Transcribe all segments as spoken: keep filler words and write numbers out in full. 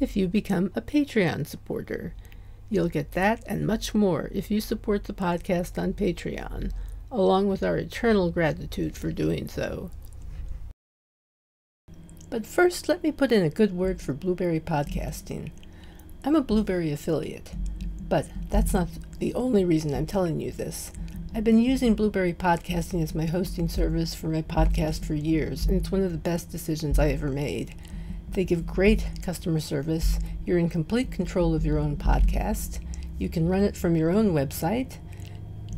if you become a Patreon supporter. You'll get that and much more if you support the podcast on Patreon, along with our eternal gratitude for doing so. But first, let me put in a good word for Blubrry podcasting. I'm a Blubrry affiliate, but that's not the only reason I'm telling you this. I've been using Blubrry podcasting as my hosting service for my podcast for years, and it's one of the best decisions I ever made. They give great customer service. You're in complete control of your own podcast. You can run it from your own website,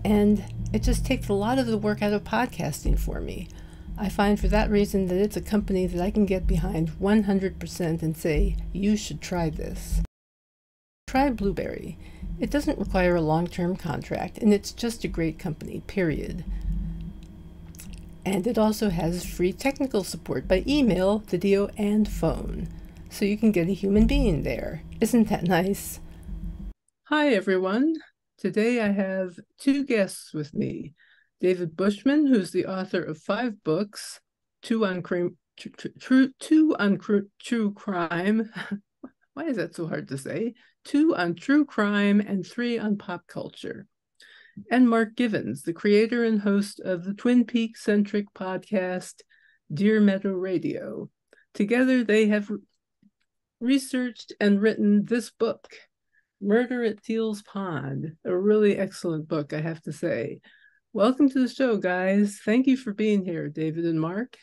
and it just takes a lot of the work out of podcasting for me. I find for that reason that it's a company that I can get behind one hundred percent and say, you should try this. Try Blubrry. It doesn't require a long-term contract, and it's just a great company, period. And it also has free technical support by email, video, and phone, so you can get a human being there. Isn't that nice? Hi, everyone. Today I have two guests with me. David Bushman, who's the author of five books, two on crime, two, two on true crime, why is that so hard to say? Two on true crime and three on pop culture. And Mark Givens, the creator and host of the Twin Peaks-centric podcast, Deer Meadow Radio. Together, they have researched and written this book, Murder at Teal's Pond, a really excellent book, I have to say. Welcome to the show, guys. Thank you for being here, David and Mark.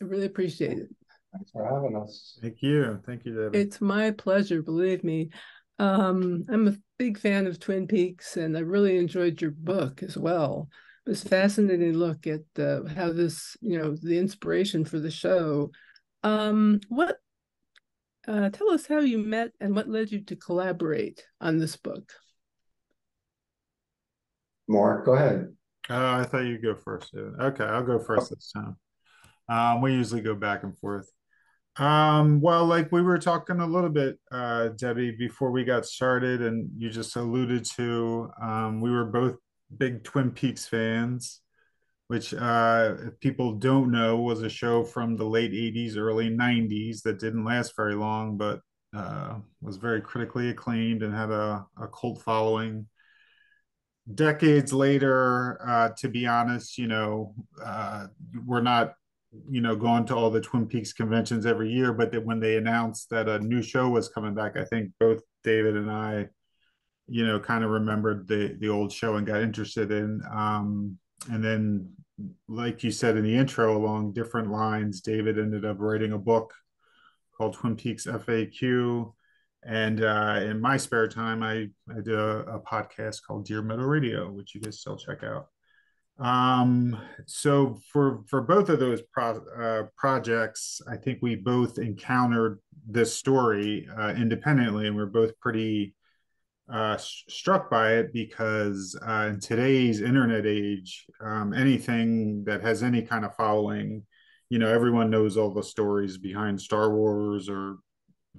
I really appreciate it. Thanks for having us. Thank you. Thank you, David. It's my pleasure, believe me. Um, I'm a big fan of Twin Peaks, and I really enjoyed your book as well. It was a fascinating look at uh, how this, you know, the inspiration for the show. Um, what? Uh, tell us how you met and what led you to collaborate on this book. Mark, go ahead. Oh, I thought you'd go first, David. Okay, I'll go first this time. Um, we usually go back and forth. Um, well, like we were talking a little bit, uh, Debbi, before we got started, and you just alluded to, um, we were both big Twin Peaks fans, which uh, if people don't know, was a show from the late eighties, early nineties that didn't last very long, but uh, was very critically acclaimed and had a, a cult following. Decades later, uh, to be honest, you know, uh, we're not you know, going to all the Twin Peaks conventions every year, but that when they announced that a new show was coming back, I think both David and I, you know, kind of remembered the the old show and got interested in. Um, and then, like you said in the intro, along different lines, David ended up writing a book called Twin Peaks F A Q. And uh, in my spare time, I, I do a, a podcast called Deer Meadow Radio, which you guys still check out. Um, so for, for both of those pro uh, projects, I think we both encountered this story, uh, independently, and we're both pretty, uh, struck by it because, uh, in today's internet age, um, anything that has any kind of following, you know, everyone knows all the stories behind Star Wars or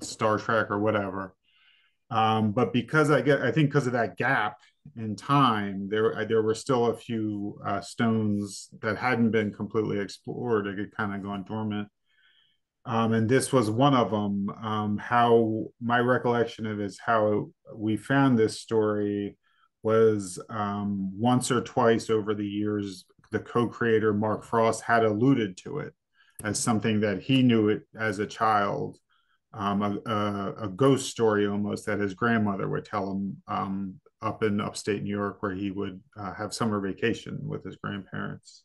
Star Trek or whatever. Um, but because I get, I think because of that gap in time, there there were still a few uh, stones that hadn't been completely explored. It had kind of gone dormant. Um, and this was one of them. Um, how my recollection of is how we found this story was um, once or twice over the years, the co-creator Mark Frost had alluded to it as something that he knew it as a child. Um, a, a, a ghost story almost that his grandmother would tell him um, up in upstate New York where he would uh, have summer vacation with his grandparents.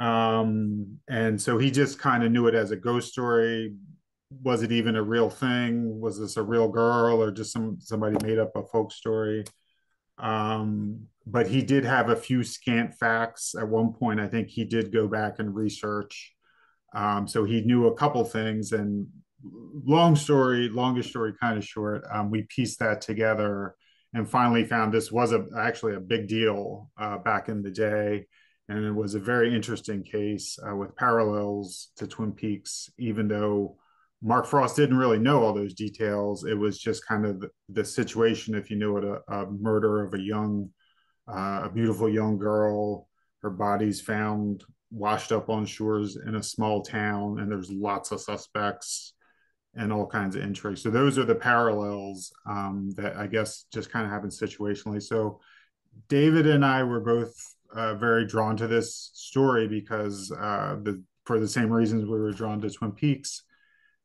Um, and so he just kind of knew it as a ghost story. Was it even a real thing? Was this a real girl or just some somebody made up a folk story? Um, but he did have a few scant facts. At one point, I think he did go back and research. Um, so he knew a couple things and long story, longest story kind of short, um, we pieced that together and finally found this was a, actually a big deal uh, back in the day. And it was a very interesting case uh, with parallels to Twin Peaks, even though Mark Frost didn't really know all those details. It was just kind of the, the situation, if you knew it, a, a murder of a young, uh, a beautiful young girl. Her body's found washed up on shores in a small town, and there's lots of suspects and all kinds of intrigue. So those are the parallels um, that I guess just kind of happened situationally. So David and I were both uh, very drawn to this story because uh, the, for the same reasons we were drawn to Twin Peaks.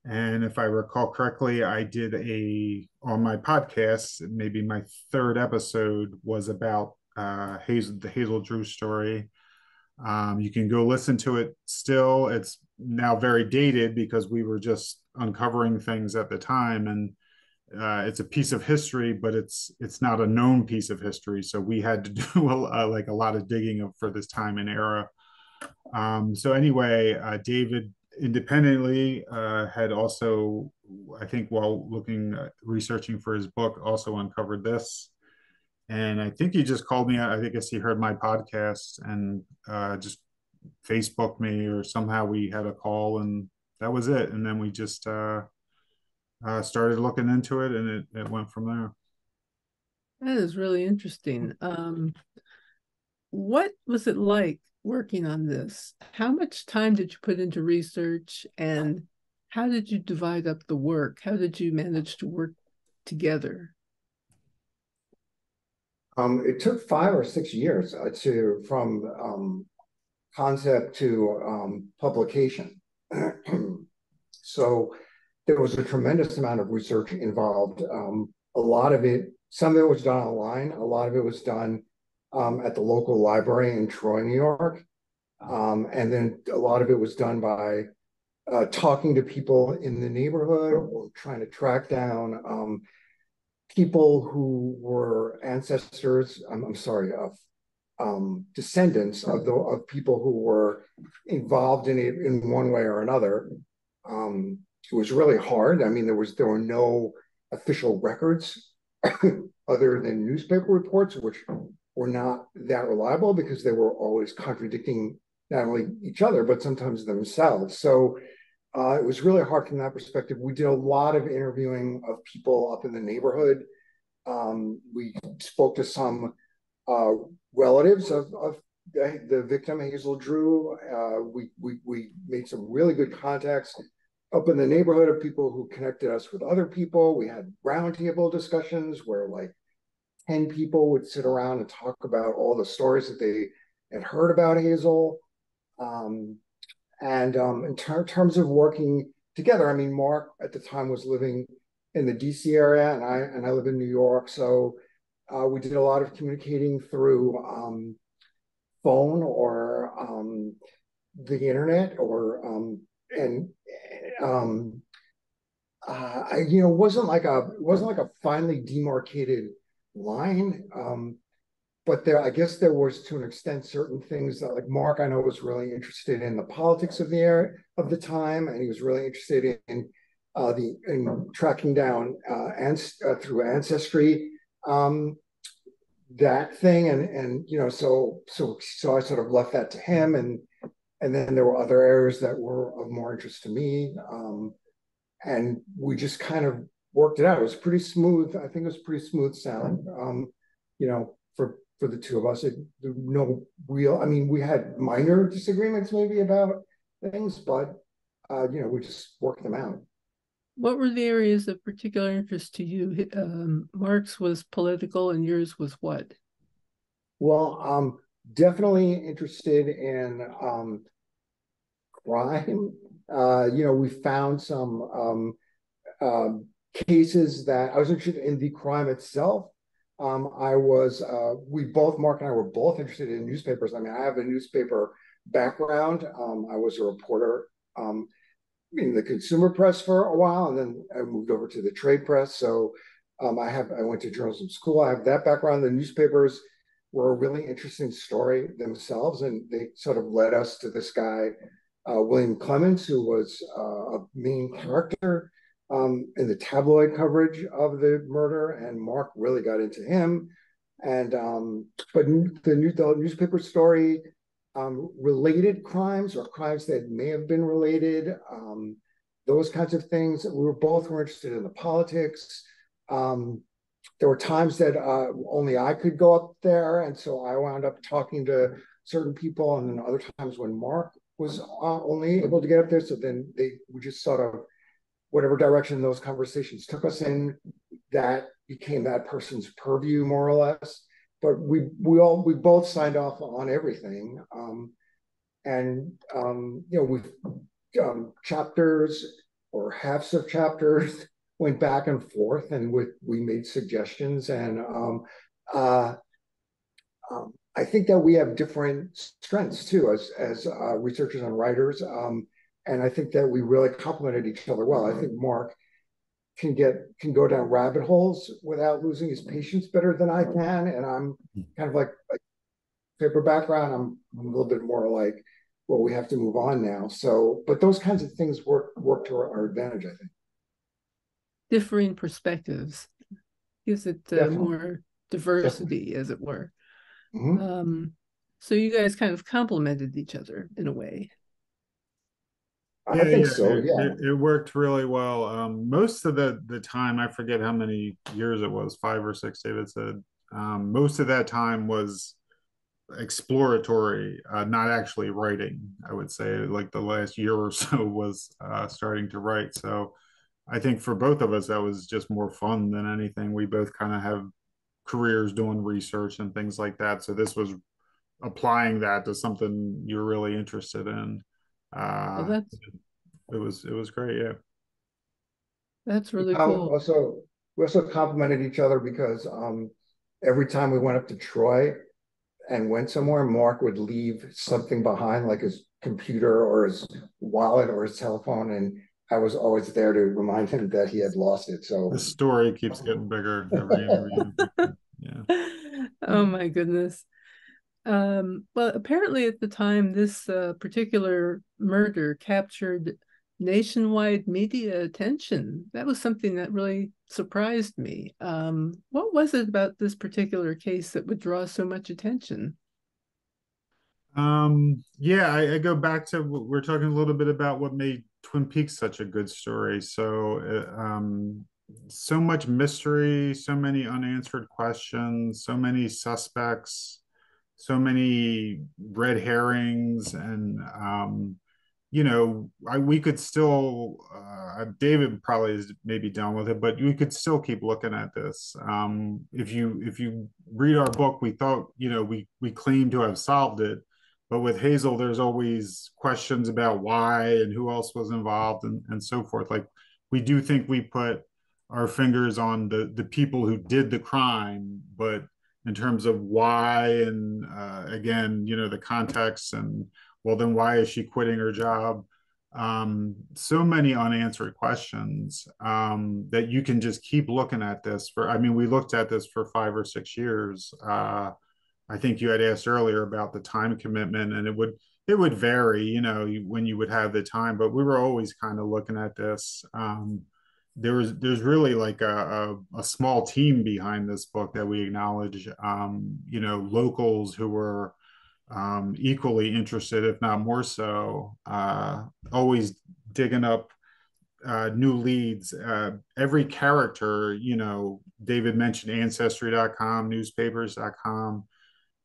And if I recall correctly, I did a, on my podcast, maybe my third episode was about uh, Hazel, the Hazel Drew story. Um, you can go listen to it still. It's now very dated because we were just uncovering things at the time, and uh, it's a piece of history, but it's it's not a known piece of history. So we had to do a, a, like a lot of digging for this time and era. Um, so anyway, uh, David independently uh, had also, I think while looking, uh, researching for his book, also uncovered this. And I think he just called me. I guess he heard my podcast and uh, just Facebooked me, or somehow we had a call, and that was it. And then we just uh, uh, started looking into it, and it, it went from there. That is really interesting. Um, what was it like working on this? How much time did you put into research, and how did you divide up the work? How did you manage to work together? Um, it took five or six years uh, to from um, concept to um, publication. So there was a tremendous amount of research involved. Um, a lot of it, some of it was done online. A lot of it was done um, at the local library in Troy, New York. Um, and then a lot of it was done by uh, talking to people in the neighborhood, or trying to track down um, people who were ancestors, I'm, I'm sorry, of um, descendants of, the, of people who were involved in it in one way or another. Um, it was really hard. I mean, there was there were no official records other than newspaper reports, which were not that reliable because they were always contradicting not only each other, but sometimes themselves. So Uh, it was really hard from that perspective. We did a lot of interviewing of people up in the neighborhood. Um, we spoke to some uh, relatives of, of the, the victim, Hazel Drew. Uh, we, we, we made some really good contacts up in the neighborhood of people who connected us with other people. We had roundtable discussions where like ten people would sit around and talk about all the stories that they had heard about Hazel. Um, And um, in ter terms of working together, I mean, Mark at the time was living in the D C area, and I and I live in New York, so uh, we did a lot of communicating through um, phone or um, the internet, or um, and um, uh, I, you know, wasn't like a it wasn't like a finely demarcated line, um, but there, I guess there was to an extent certain things that, like Mark, I know was really interested in the politics of the era of the time, and he was really interested in uh, the in tracking down uh, ans uh, through ancestry um, that thing, and and you know, so so so I sort of left that to him, and and then there were other areas that were of more interest to me, um, and we just kind of worked it out. It was pretty smooth. I think it was pretty smooth sailing, um, you know, for. For the two of us, it, no real, I mean, we had minor disagreements maybe about things, but, uh, you know, we just worked them out. What were the areas of particular interest to you? Um, Mark's was political and yours was what? Well, um, definitely interested in um, crime. Uh, you know, we found some um, uh, cases that I was interested in the crime itself. Um, I was, uh, we both, Mark and I were both interested in newspapers. I mean, I have a newspaper background. Um, I was a reporter um, in the consumer press for a while, and then I moved over to the trade press. So um, I have, I went to journalism school. I have that background. The newspapers were a really interesting story themselves, and they sort of led us to this guy, uh, William Clements, who was uh, a main character um, in the tabloid coverage of the murder, and Mark really got into him. And um, but the, new, the newspaper story um, related crimes or crimes that may have been related, um, those kinds of things. We were both were interested in the politics. Um, there were times that uh, only I could go up there, and so I wound up talking to certain people, and then other times when Mark was uh, only able to get up there, so then they we just sort of whatever direction those conversations took us in, that became that person's purview, more or less. But we we all we both signed off on everything, um, and um, you know we um, chapters or halves of chapters went back and forth, and with we made suggestions, and um, uh, um, I think that we have different strengths too as as uh, researchers and writers. Um, And I think that we really complemented each other well. I think Mark can get can go down rabbit holes without losing his patience better than I can. And I'm kind of like a paper background. I'm, I'm a little bit more like, well, we have to move on now. So, but those kinds of things work work to our, our advantage, I think. Differing perspectives gives it uh, more diversity, Definitely. as it were. Mm-hmm. Um, so you guys kind of complemented each other in a way. I yeah, think yeah, so. It, yeah, it, it worked really well. Um, most of the the time, I forget how many years it was, five or six, David said. Um, most of that time was exploratory, uh, not actually writing. I would say like the last year or so was uh, starting to write. So I think for both of us, that was just more fun than anything. We both kind of have careers doing research and things like that. So this was applying that to something you're really interested in. Uh, well, that's, it was it was great, yeah. That's really cool. Also, we also complimented each other because um, every time we went up to Troy and went somewhere, Mark would leave something behind, like his computer or his wallet or his telephone, and I was always there to remind him that he had lost it. So the story keeps getting bigger every interview. Yeah. Oh my goodness. Um, well, apparently at the time, this uh, particular murder captured nationwide media attention. That was something that really surprised me. Um, what was it about this particular case that would draw so much attention? Um, yeah, I, I go back to, we're talking a little bit about what made Twin Peaks such a good story. So, uh, um, so much mystery, so many unanswered questions, so many suspects, so many red herrings, and um, you know, I, we could still, uh, David probably is maybe done with it, but we could still keep looking at this. Um, if you if you read our book, we thought, you know, we we claim to have solved it, but with Hazel, there's always questions about why and who else was involved and, and so forth. Like, we do think we put our fingers on the, the people who did the crime, but in terms of why, and uh, again, you know, the context, and well, then why is she quitting her job? Um, so many unanswered questions um, that you can just keep looking at this for, I mean, we looked at this for five or six years. Uh, I think you had asked earlier about the time commitment, and it would, it would vary, you know, when you would have the time, but we were always kind of looking at this. Um, There was, there's really like a, a, a small team behind this book that we acknowledge, um, you know, locals who were um, equally interested, if not more so, uh, always digging up uh, new leads. Uh, every character, you know, David mentioned ancestry dot com, newspapers dot com,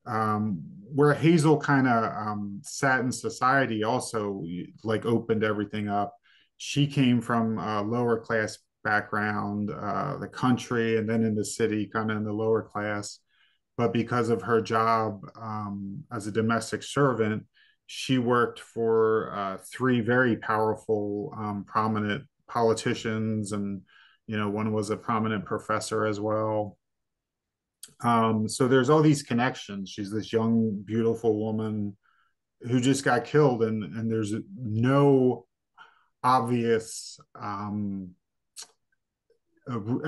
um, where Hazel kind of um, sat in society also, like opened everything up. She came from a lower class background, uh, the country, and then in the city, kind of in the lower class. But because of her job um, as a domestic servant, she worked for uh, three very powerful, um, prominent politicians. And, you know, one was a prominent professor as well. Um, so there's all these connections. She's this young, beautiful woman who just got killed, and, and there's no obvious um,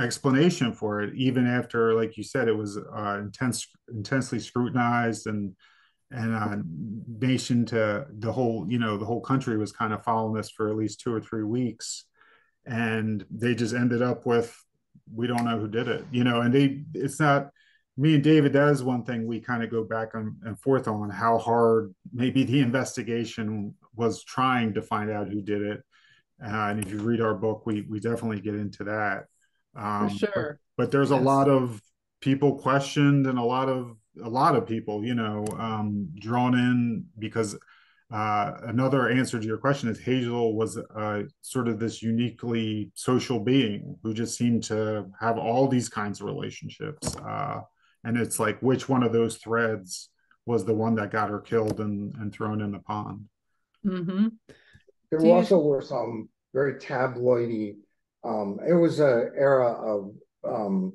explanation for it, even after, like you said, it was uh, intense, intensely scrutinized, and and uh, nation to the whole, you know, the whole country was kind of following this for at least two or three weeks, and they just ended up with, we don't know who did it, you know. And they, it's not, me and David, that is one thing we kind of go back on, and forth on, how hard maybe the investigation was trying to find out who did it. Uh, and if you read our book, we we definitely get into that. Um, For sure. But, but there's yes. a lot of people questioned, and a lot of a lot of people, you know, um, drawn in, because uh, another answer to your question is Hazel was uh, sort of this uniquely social being who just seemed to have all these kinds of relationships. Uh, and it's like, which one of those threads was the one that got her killed and, and thrown in the pond? Mm-hmm. There you... also were some very tabloidy. Um, it was an era of um,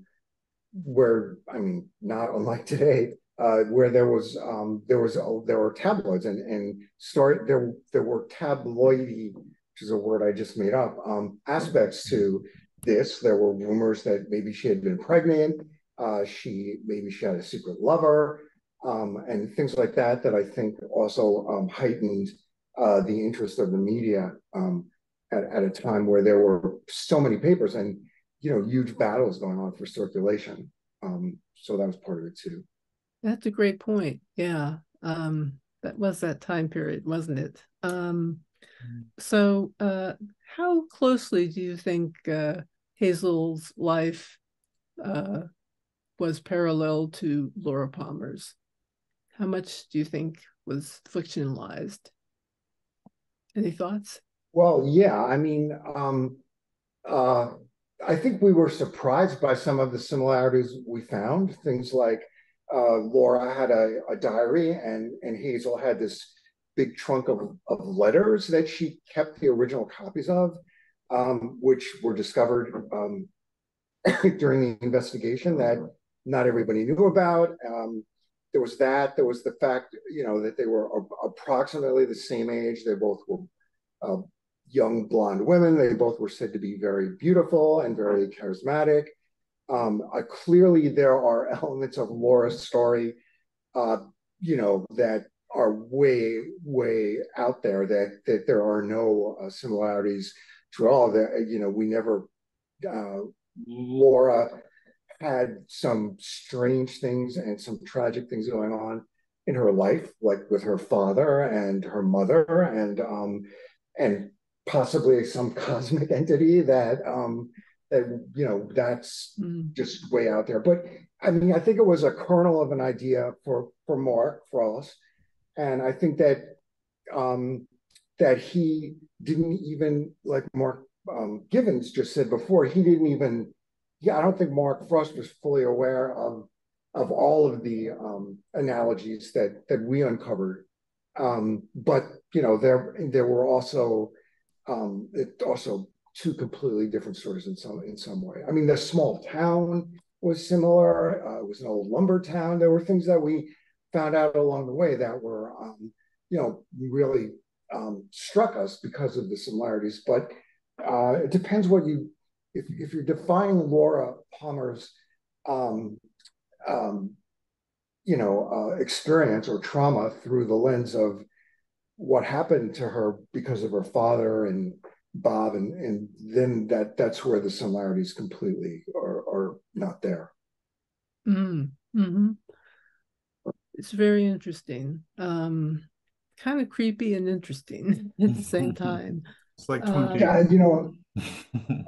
where, I mean, not unlike today, uh, where there was um, there was uh, there were tabloids and and story. There there were tabloidy, which is a word I just made up. Um, aspects to this. There were rumors that maybe she had been pregnant. Uh, she maybe she had a secret lover, um, and things like that. That I think also um, heightened. Uh, the interest of the media um, at, at a time where there were so many papers and, you know, huge battles going on for circulation. Um, so that was part of it too. That's a great point. Yeah. Um, that was that time period, wasn't it? Um, so uh, how closely do you think uh, Hazel's life uh, was parallel to Laura Palmer's? How much do you think was fictionalized? Any thoughts? Well, yeah, I mean, um, uh, I think we were surprised by some of the similarities we found. Things like uh, Laura had a, a diary, and, and Hazel had this big trunk of, of letters that she kept the original copies of, um, which were discovered um, during the investigation that not everybody knew about. Um, There was that, there was the fact, you know, that they were a, approximately the same age. They both were uh, young blonde women. They both were said to be very beautiful and very charismatic. Um, uh, clearly, there are elements of Laura's story, uh, you know, that are way, way out there, that, that there are no uh, similarities to all that. You know, we never, uh, Laura... had some strange things and some tragic things going on in her life, like with her father and her mother, and um, and possibly some cosmic entity that um, that you know that's mm. just way out there. But I mean, I think it was a kernel of an idea for for Mark Frost, and I think that um, that he didn't even, like Mark um, Givens just said before, he didn't even. Yeah, I don't think Mark Frost was fully aware of of all of the um, analogies that that we uncovered, um, but you know there there were also um, it also two completely different stories in some in some way. I mean, the small town was similar. Uh, it was an old lumber town. There were things that we found out along the way that were um, you know really um, struck us because of the similarities. But uh, it depends what you. If, if you're defining Laura Palmer's, um, um, you know, uh, experience or trauma through the lens of what happened to her because of her father and Bob, and, and then that that's where the similarities completely are, are not there. Mm, mm-hmm. It's very interesting, um, kind of creepy and interesting at the same time. It's like Twin Peaks. Uh, you know.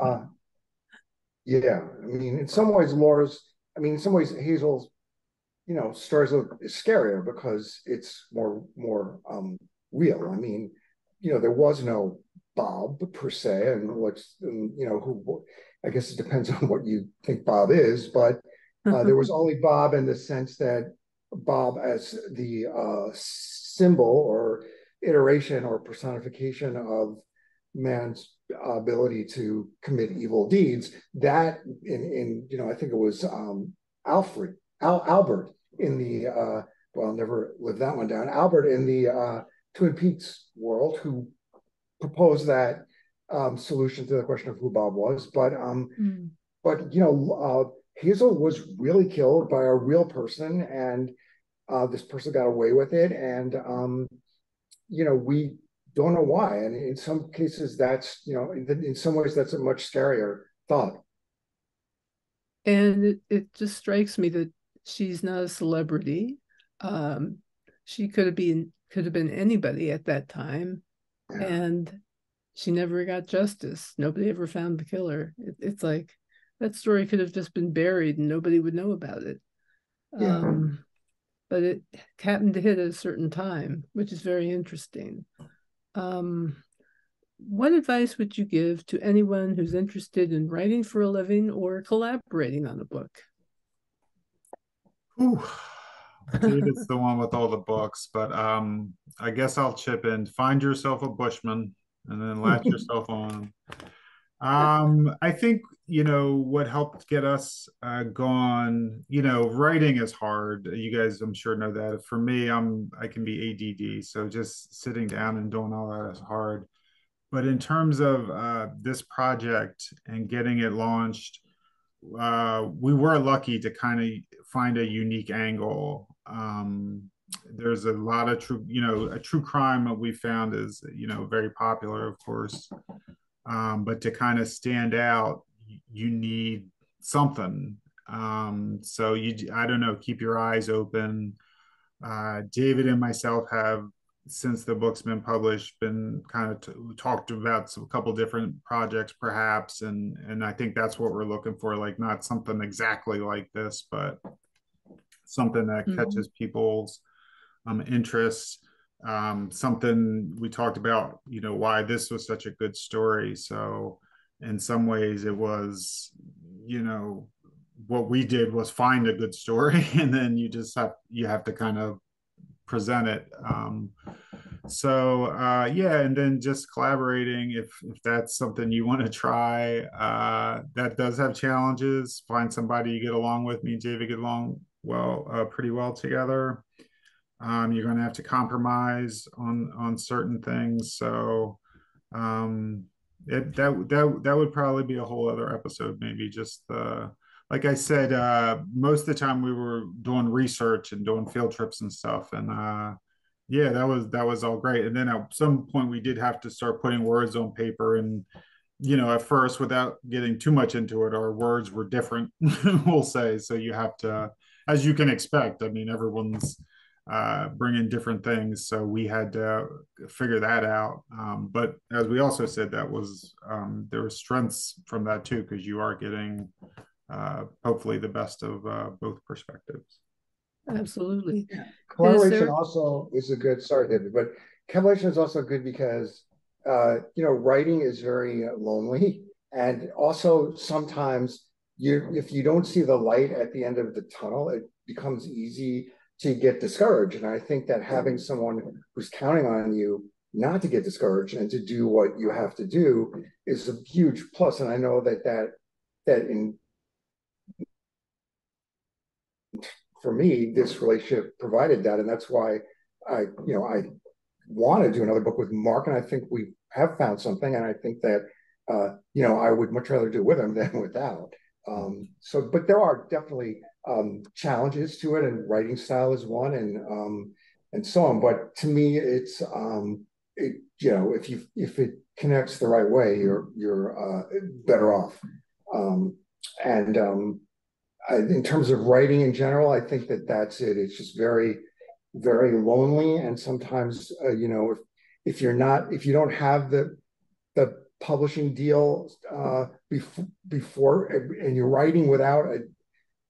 Uh, Yeah, I mean, in some ways, Laura's, I mean, in some ways, Hazel's, you know, stories are scarier because it's more, more um, real. I mean, you know, there was no Bob per se, and what's, and, you know, who, I guess it depends on what you think Bob is, but uh, there was only Bob in the sense that Bob as the uh, symbol or iteration or personification of man's ability to commit evil deeds, that in in you know I think it was um Alfred Al, Albert in the uh well I'll never live that one down Albert in the uh Twin Peaks world, who proposed that um solution to the question of who Bob was. But um mm. but you know uh Hazel was really killed by a real person, and uh this person got away with it, and um you know we don't know why. And in some cases, that's, you know, in, in some ways, that's a much scarier thought. And it, it just strikes me that she's not a celebrity. Um, she could have been could have been anybody at that time. Yeah. And she never got justice. Nobody ever found the killer. It, it's like that story could have just been buried and nobody would know about it. Yeah. Um, but it happened to hit at a certain time, which is very interesting. Um, what advice would you give to anyone who's interested in writing for a living or collaborating on a book? Ooh. David's the one with all the books, but um, I guess I'll chip in. Find yourself a Bushman and then latch yourself on. Um, I think, you know, what helped get us uh, gone, you know, writing is hard. You guys, I'm sure, know that. For me, I'm, I can be A D D, so just sitting down and doing all that is hard. But in terms of uh, this project and getting it launched, uh, we were lucky to kind of find a unique angle. Um, there's a lot of true, you know, a true crime that we found is, you know, very popular, of course. Um, but to kind of stand out, you need something. Um, so you, I don't know, keep your eyes open. Uh, David and myself have, since the book's been published, been kind of t talked about some, a couple different projects perhaps. And, and I think that's what we're looking for, like not something exactly like this, but something that mm-hmm. catches people's um, interests. Um, something we talked about, you know, why this was such a good story. So in some ways it was, you know, what we did was find a good story, and then you just have, you have to kind of present it. Um, so uh, yeah, and then just collaborating, if, if that's something you want to try, uh, that does have challenges. Find somebody you get along with. Me and David get along well, uh, pretty well together. Um, you're going to have to compromise on on certain things, so um, it, that that that would probably be a whole other episode. Maybe just the, like I said, uh, most of the time we were doing research and doing field trips and stuff, and uh, yeah, that was that was all great. And then at some point we did have to start putting words on paper, and you know, at first, without getting too much into it, our words were different, we'll say. So you have to, as you can expect. I mean, everyone's Uh, bring in different things, so we had to figure that out. Um, but as we also said, that was um, there were strengths from that too, because you are getting uh, hopefully the best of uh, both perspectives. Absolutely. Yeah. Collaboration is there... also is a good sorry, David, but collaboration is also good because uh, you know, writing is very lonely, and also sometimes you if you don't see the light at the end of the tunnel, it becomes easy to get discouraged. And I think that having someone who's counting on you not to get discouraged and to do what you have to do is a huge plus. And I know that that that in for me, this relationship provided that, and that's why I you know I want to do another book with Mark, and I think we have found something. And I think that uh, you know I would much rather do it with him than without. Um, so, but there are definitely Um, challenges to it, and writing style is one, and um, and so on. But to me, it's um, it, you know, if you if it connects the right way, you're you're uh, better off. Um, and um, I, in terms of writing in general, I think that that's it. It's just very, very lonely, and sometimes uh, you know, if if you're not if you don't have the the publishing deal uh, before before, and you're writing without a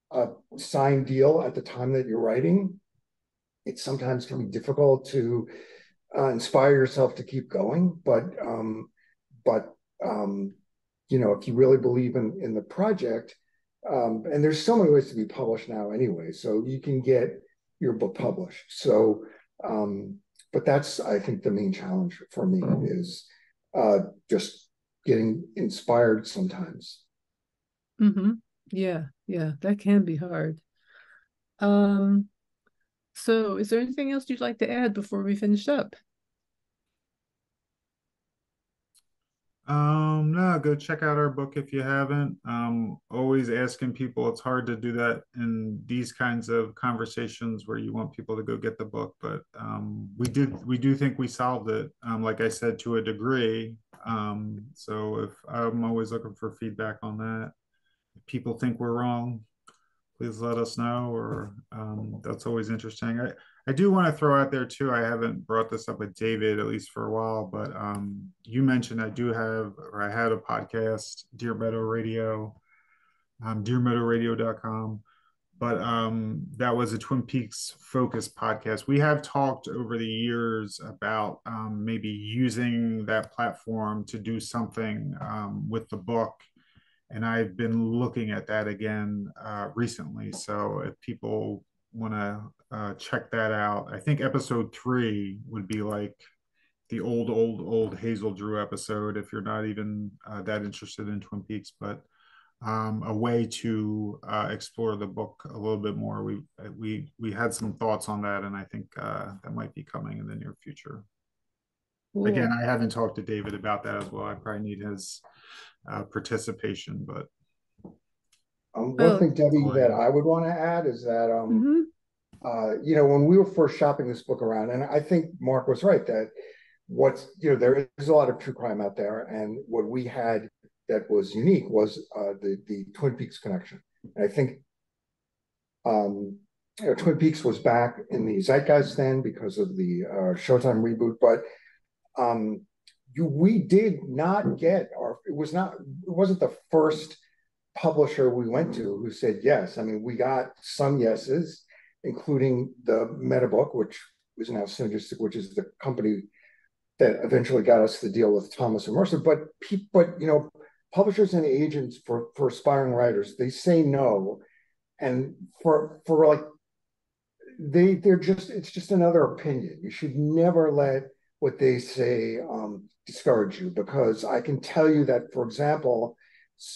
a signed deal at the time that you're writing, it sometimes can be difficult to uh, inspire yourself to keep going. But um, but um, you know, if you really believe in in the project, um, and there's so many ways to be published now anyway, so you can get your book published. So, um, but that's I think the main challenge for me is uh, just getting inspired sometimes. Mm-hmm. Yeah, yeah, that can be hard. Um, so is there anything else you'd like to add before we finish up? Um, no, go check out our book if you haven't. Um, always asking people. It's hard to do that in these kinds of conversations where you want people to go get the book, but um, we did, we do think we solved it. Um, like I said, to a degree. Um, so if I'm always looking for feedback on that. If people think we're wrong, please let us know, or um, that's always interesting. I, I do want to throw out there too, I haven't brought this up with David, at least for a while, but um, you mentioned I do have, or I had a podcast, Deer Meadow Radio, um, deer meadow radio dot com, but um, that was a Twin Peaks focused podcast. We have talked over the years about um, maybe using that platform to do something um, with the book. And I've been looking at that again uh, recently. So if people want to uh, check that out, I think episode three would be like the old, old, old Hazel Drew episode, if you're not even uh, that interested in Twin Peaks, but um, a way to uh, explore the book a little bit more. We, we, we had some thoughts on that, and I think uh, that might be coming in the near future. Yeah. Again, I haven't talked to David about that as well. I probably need his uh, participation, but. Um, one oh. thing, Debbi, that I would want to add is that, um, mm-hmm. uh, you know, when we were first shopping this book around, and I think Mark was right that what's, you know, there is a lot of true crime out there. And what we had that was unique was uh, the, the Twin Peaks connection. And I think um, you know, Twin Peaks was back in the zeitgeist then because of the uh, Showtime reboot, but um, you, we did not get our, it was not, it wasn't the first publisher we went to who said yes. I mean, we got some yeses, including the Metabook, which is now Synergistic, which is the company that eventually got us the deal with Thomas and Mercer. But but you know, publishers and agents for for aspiring writers, they say no, and for for like they they're just it's just another opinion. You should never let what they say um, discourage you, because I can tell you that, for example,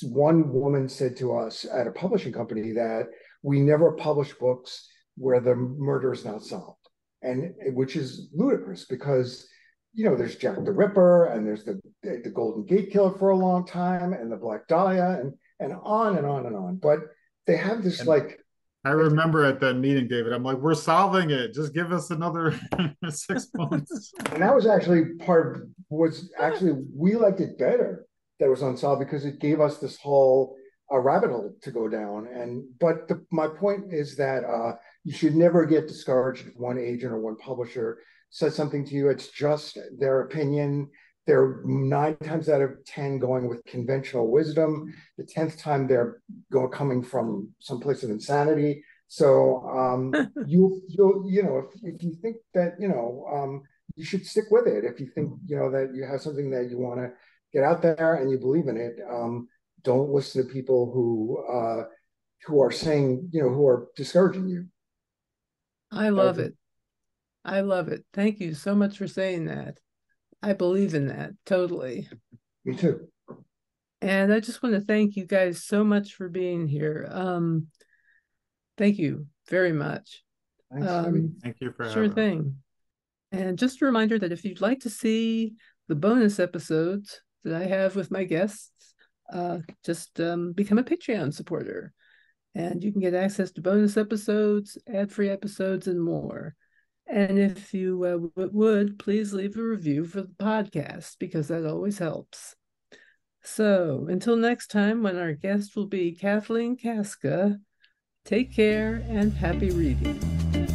one woman said to us at a publishing company that we never publish books where the murder is not solved, and which is ludicrous because, you know, there's Jack the Ripper and there's the the Golden Gate Killer for a long time and the Black Dahlia and and on and on and on. But they have this and like. I remember at that meeting, David, I'm like, we're solving it. Just give us another six months. And that was actually part of what's actually we liked it better. That was unsolved because it gave us this whole uh, rabbit hole to go down. And but the, my point is that uh, you should never get discouraged if one agent or one publisher says something to you. It's just their opinion. They're nine times out of ten going with conventional wisdom. The tenth time they're going coming from some place of insanity. So um, you you you know if, if you think that you know um, you should stick with it. If you think you know that you have something that you want to get out there and you believe in it, um, don't listen to people who uh, who are saying, you know, who are discouraging you. I love it. I love it. Thank you so much for saying that. I believe in that totally. Me too. And I just want to thank you guys so much for being here. Um, thank you very much. Thanks, um, thank you for sure having thing. Me. And just a reminder that if you'd like to see the bonus episodes that I have with my guests, uh, just um, become a Patreon supporter. And you can get access to bonus episodes, ad-free episodes, and more. And if you uh, w would, please leave a review for the podcast, because that always helps. So until next time, when our guest will be Kathleen Kaska, take care and happy reading.